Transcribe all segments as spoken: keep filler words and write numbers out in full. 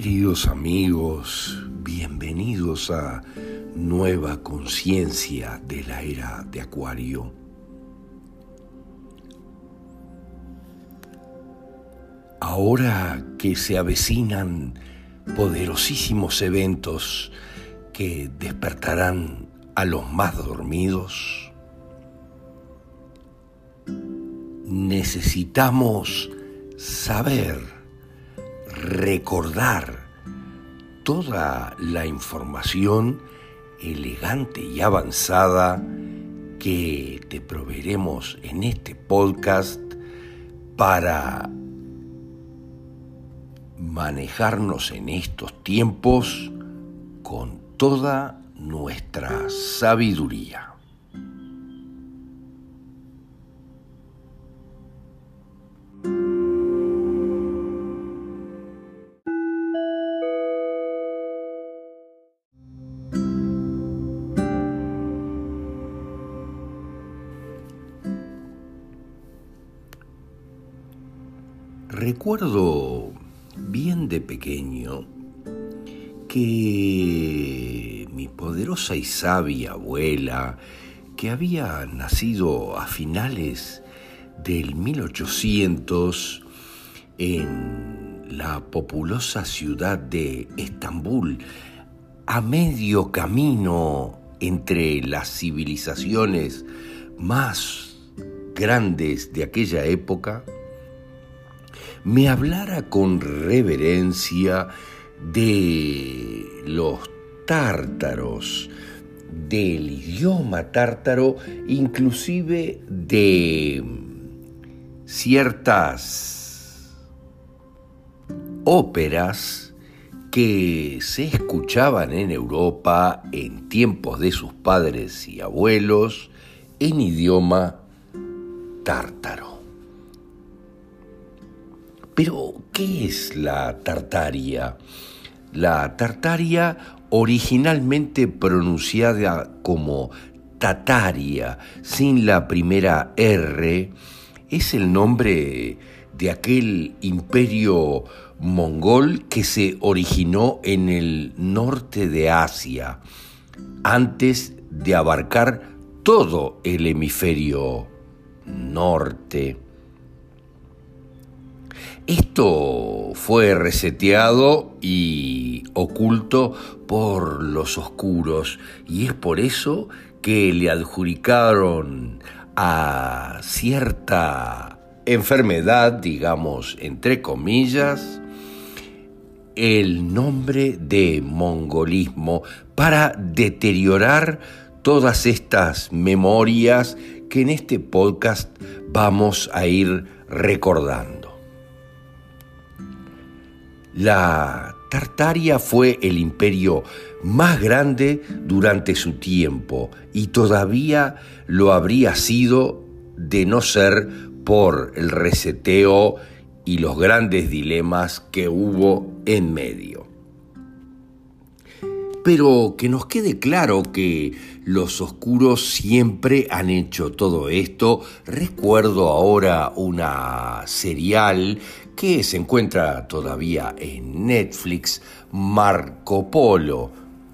Queridos amigos, bienvenidos a Nueva Conciencia de la Era de Acuario. Ahora que se avecinan poderosísimos eventos que despertarán a los más dormidos, necesitamos saber recordar toda la información elegante y avanzada que te proveeremos en este podcast para manejarnos en estos tiempos con toda nuestra sabiduría. Recuerdo bien de pequeño que mi poderosa y sabia abuela, que había nacido a finales del mil ochocientos en la populosa ciudad de Estambul, a medio camino entre las civilizaciones más grandes de aquella época, me hablara con reverencia de los tártaros, del idioma tártaro, inclusive de ciertas óperas que se escuchaban en Europa en tiempos de sus padres y abuelos en idioma tártaro. Pero, ¿qué es la Tartaria? La Tartaria, originalmente pronunciada como Tartaria, sin la primera R, es el nombre de aquel imperio mongol que se originó en el norte de Asia, antes de abarcar todo el hemisferio norte. Esto fue reseteado y oculto por los oscuros, y es por eso que le adjudicaron a cierta enfermedad, digamos, entre comillas, el nombre de mongolismo, para deteriorar todas estas memorias que en este podcast vamos a ir recordando. La Tartaria fue el imperio más grande durante su tiempo y todavía lo habría sido de no ser por el reseteo y los grandes dilemas que hubo en medio. Pero que nos quede claro que los oscuros siempre han hecho todo esto. Recuerdo ahora una serial que se encuentra todavía en Netflix, Marco Polo,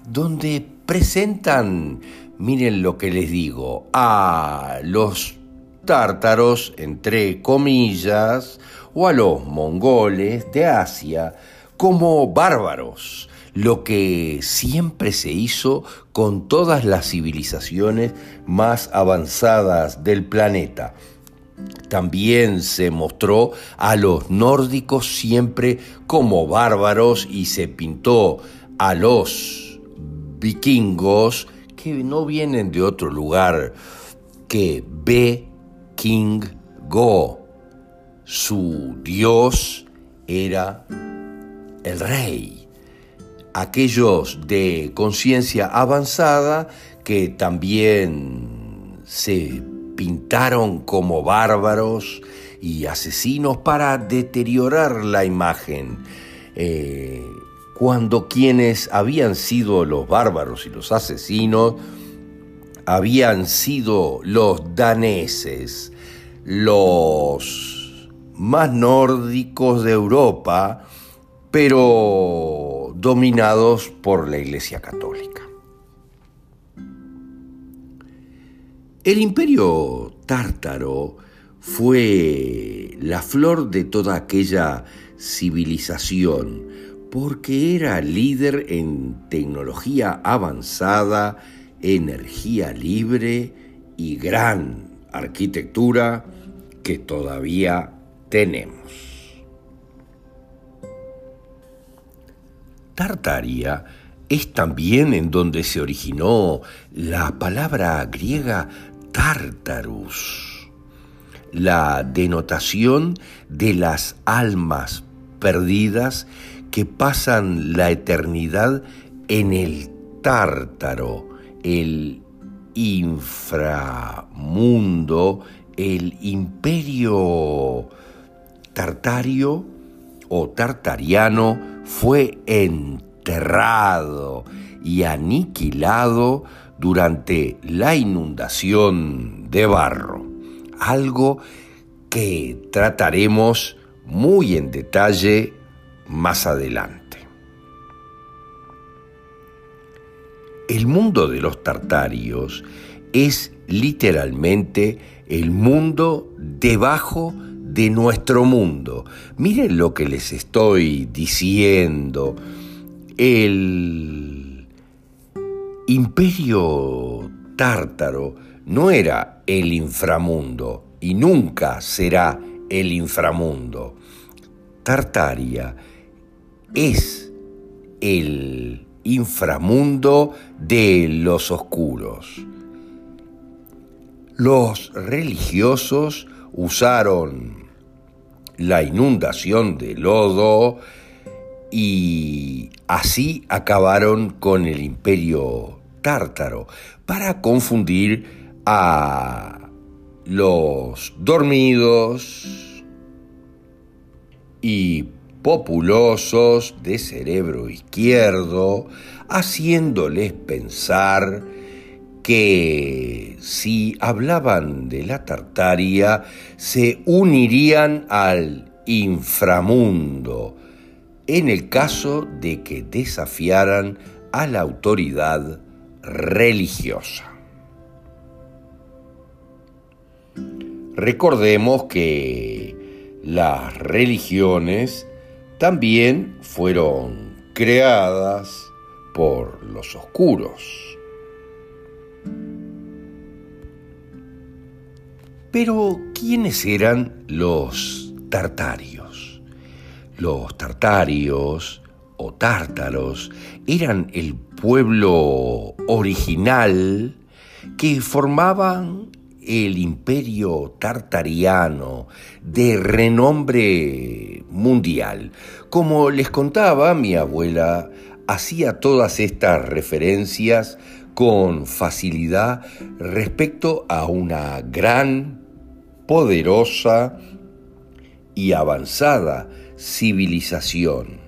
donde presentan, miren lo que les digo, a los tártaros, entre comillas, o a los mongoles de Asia, como bárbaros, lo que siempre se hizo con todas las civilizaciones más avanzadas del planeta. También se mostró a los nórdicos siempre como bárbaros y se pintó a los vikingos, que no vienen de otro lugar que Be-king-go. Su dios era el rey. Aquellos de conciencia avanzada que también se pintaron como bárbaros y asesinos para deteriorar la imagen. Eh, cuando quienes habían sido los bárbaros y los asesinos habían sido los daneses, los más nórdicos de Europa, pero dominados por la Iglesia Católica. El Imperio Tártaro fue la flor de toda aquella civilización porque era líder en tecnología avanzada, energía libre y gran arquitectura que todavía tenemos. Tartaria es también en donde se originó la palabra griega Tártarus, la denotación de las almas perdidas que pasan la eternidad en el Tártaro, el inframundo, el Imperio Tartario o Tartariano fue enterrado y aniquilado durante la inundación de barro, algo que trataremos muy en detalle más adelante. El mundo de los tartarios es literalmente el mundo debajo de nuestro mundo. Miren lo que les estoy diciendo. El Imperio Tártaro no era el inframundo y nunca será el inframundo. Tartaria es el inframundo de los oscuros. Los religiosos usaron la inundación de lodo y así acabaron con el Imperio Tártaro para confundir a los dormidos y populosos de cerebro izquierdo, haciéndoles pensar que si hablaban de la Tartaria se unirían al inframundo en el caso de que desafiaran a la autoridad religiosa. Recordemos que las religiones también fueron creadas por los oscuros. Pero, ¿quiénes eran los tartarios? Los tartarios o tártaros eran el pueblo original que formaban el Imperio Tartariano de renombre mundial. Como les contaba, mi abuela hacía todas estas referencias con facilidad respecto a una gran, poderosa y avanzada civilización.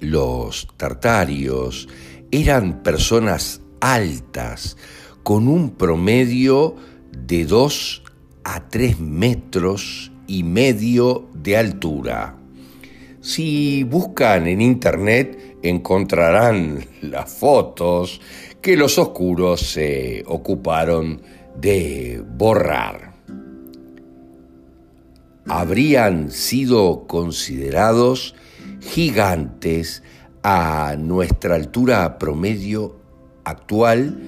Los tartarios eran personas altas, con un promedio de dos a tres metros y medio de altura. Si buscan en internet encontrarán las fotos que los oscuros se ocuparon de borrar. Habrían sido considerados gigantes a nuestra altura promedio actual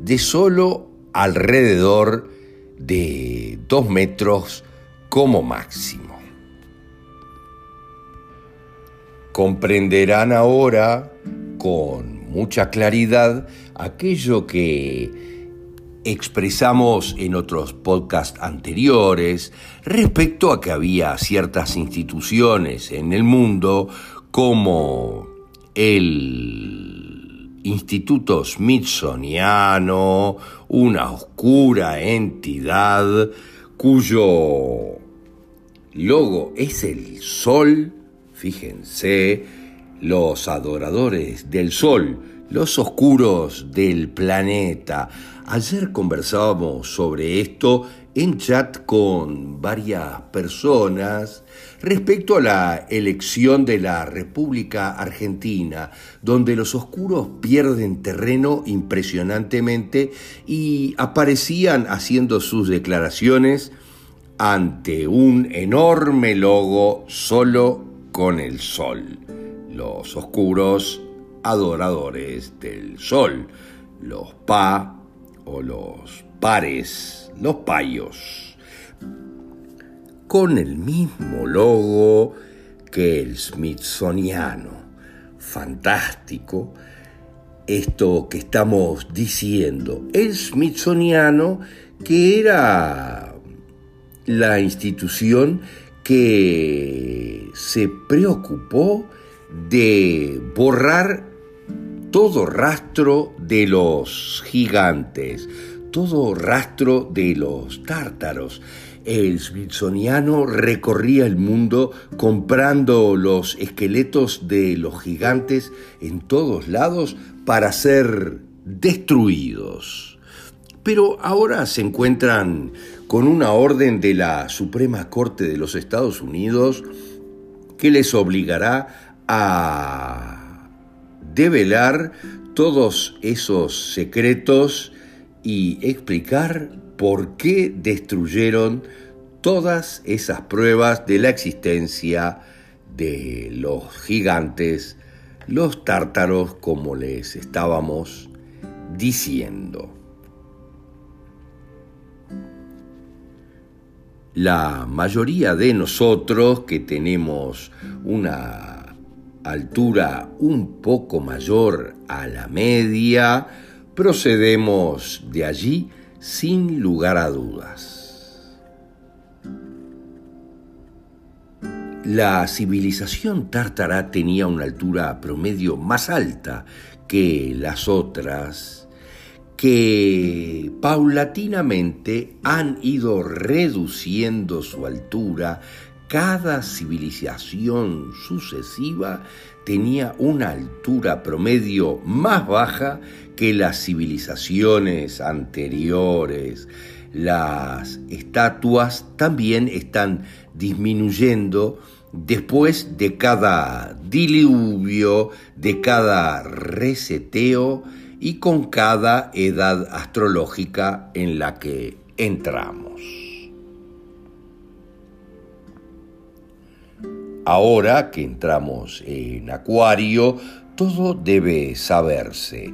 de solo alrededor de dos metros como máximo. Comprenderán ahora con mucha claridad aquello que expresamos en otros podcasts anteriores respecto a que había ciertas instituciones en el mundo como el Instituto Smithsoniano, una oscura entidad cuyo logo es el sol. Fíjense, los adoradores del sol, los oscuros del planeta. Ayer conversábamos sobre esto en chat con varias personas respecto a la elección de la República Argentina, donde los oscuros pierden terreno impresionantemente y aparecían haciendo sus declaraciones ante un enorme logo solo con el sol. Los oscuros adoradores del sol, los pa o los pares, los payos, con el mismo logo que el Smithsoniano. Fantástico esto que estamos diciendo. El Smithsoniano, que era la institución que se preocupó de borrar todo rastro de los gigantes, todo rastro de los tártaros. El Smithsoniano recorría el mundo comprando los esqueletos de los gigantes en todos lados para ser destruidos. Pero ahora se encuentran con una orden de la Suprema Corte de los Estados Unidos que les obligará a develar todos esos secretos y explicar por qué destruyeron todas esas pruebas de la existencia de los gigantes, los tártaros, como les estábamos diciendo. La mayoría de nosotros que tenemos una altura un poco mayor a la media, procedemos de allí sin lugar a dudas. La civilización tártara tenía una altura promedio más alta que las otras, que paulatinamente han ido reduciendo su altura. Cada civilización sucesiva tenía una altura promedio más baja que las civilizaciones anteriores. Las estatuas también están disminuyendo después de cada diluvio, de cada reseteo y con cada edad astrológica en la que entramos. Ahora que entramos en Acuario, todo debe saberse.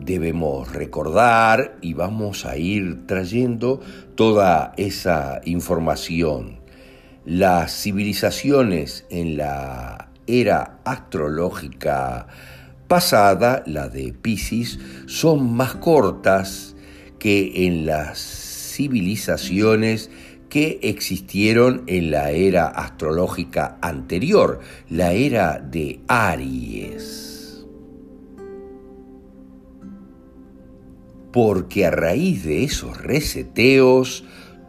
Debemos recordar y vamos a ir trayendo toda esa información. Las civilizaciones en la era astrológica pasada, la de Piscis, son más cortas que en las civilizaciones que existieron en la era astrológica anterior, la era de Aries. Porque a raíz de esos reseteos,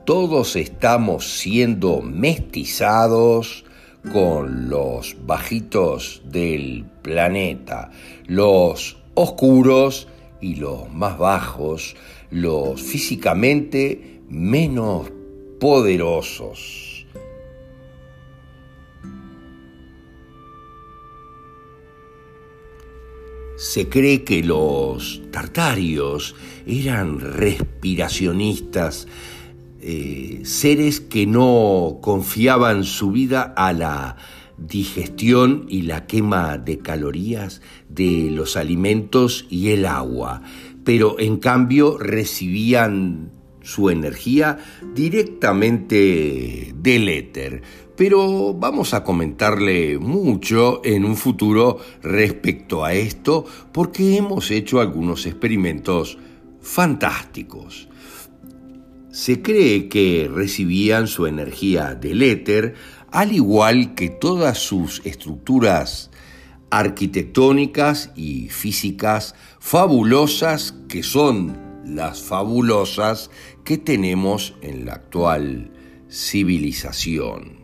todos estamos siendo mestizados con los bajitos del planeta, los oscuros y los más bajos, los físicamente menos poderosos. Se cree que los tartarios eran respiracionistas, Eh, seres que no confiaban su vida a la digestión y la quema de calorías de los alimentos y el agua, pero en cambio recibían su energía directamente del éter. Pero vamos a comentarle mucho en un futuro respecto a esto, porque hemos hecho algunos experimentos fantásticos. Se cree que recibían su energía del éter, al igual que todas sus estructuras arquitectónicas y físicas fabulosas, que son las fabulosas que tenemos en la actual civilización.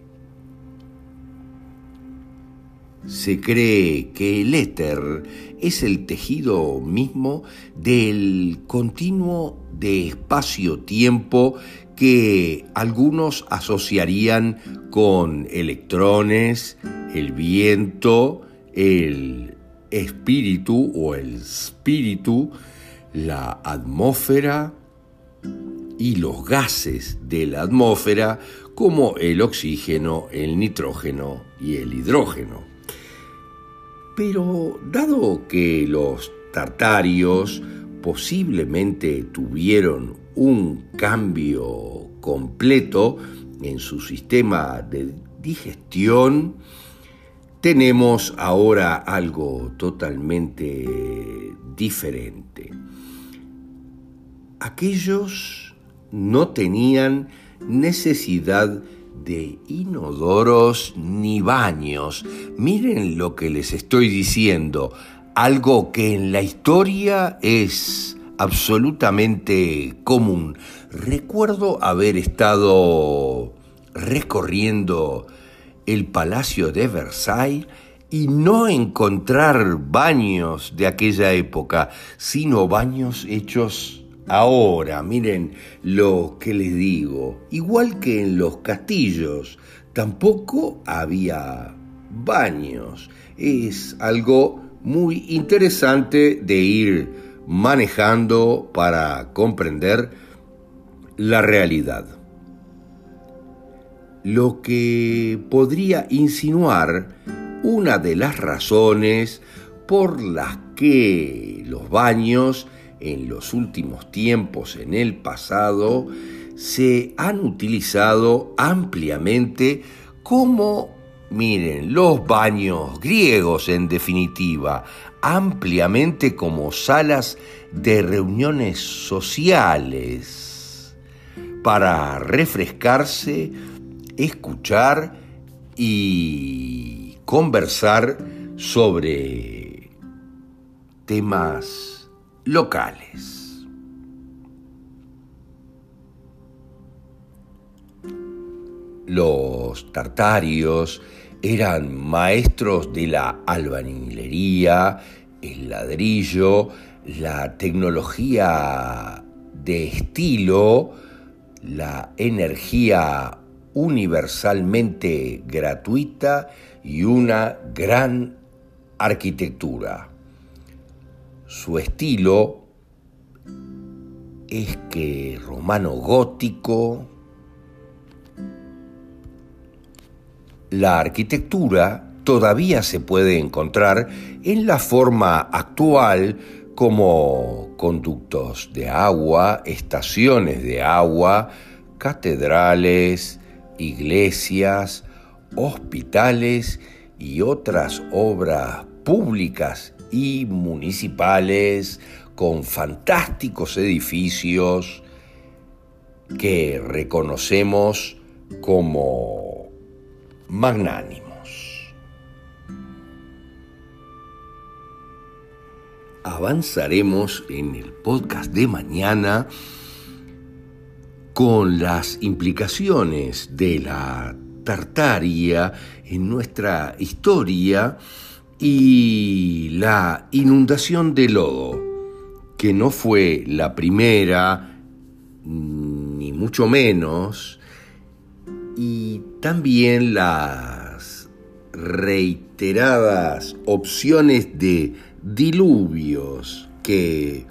Se cree que el éter es el tejido mismo del continuo de espacio-tiempo que algunos asociarían con electrones, el viento, el espíritu o el espíritu, la atmósfera y los gases de la atmósfera como el oxígeno, el nitrógeno y el hidrógeno. Pero dado que los tartarios posiblemente tuvieron un cambio completo en su sistema de digestión, tenemos ahora algo totalmente diferente. Aquellos no tenían necesidad de inodoros ni baños. Miren lo que les estoy diciendo, algo que en la historia es absolutamente común. Recuerdo haber estado recorriendo el Palacio de Versailles y no encontrar baños de aquella época, sino baños hechos ahora. Miren lo que les digo. Igual que en los castillos, tampoco había baños. Es algo muy interesante de ir manejando para comprender la realidad. Lo que podría insinuar una de las razones por las que los baños en los últimos tiempos, en el pasado, se han utilizado ampliamente como, miren, los baños griegos, en definitiva, ampliamente como salas de reuniones sociales para refrescarse, escuchar y conversar sobre temas locales. Los tartarios eran maestros de la albañilería, el ladrillo, la tecnología de estilo, la energía universalmente gratuita y una gran arquitectura. Su estilo es que romano gótico. La arquitectura todavía se puede encontrar en la forma actual como conductos de agua, estaciones de agua, catedrales, iglesias, hospitales y otras obras públicas y municipales con fantásticos edificios que reconocemos como magnánimos. Avanzaremos en el podcast de mañana con las implicaciones de la Tartaria en nuestra historia y la inundación de lodo, que no fue la primera, ni mucho menos, y también las reiteradas opciones de diluvios que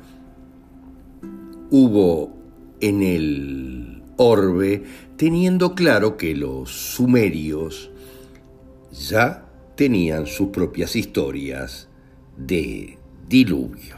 hubo en el orbe, teniendo claro que los sumerios ya tenían sus propias historias de diluvio.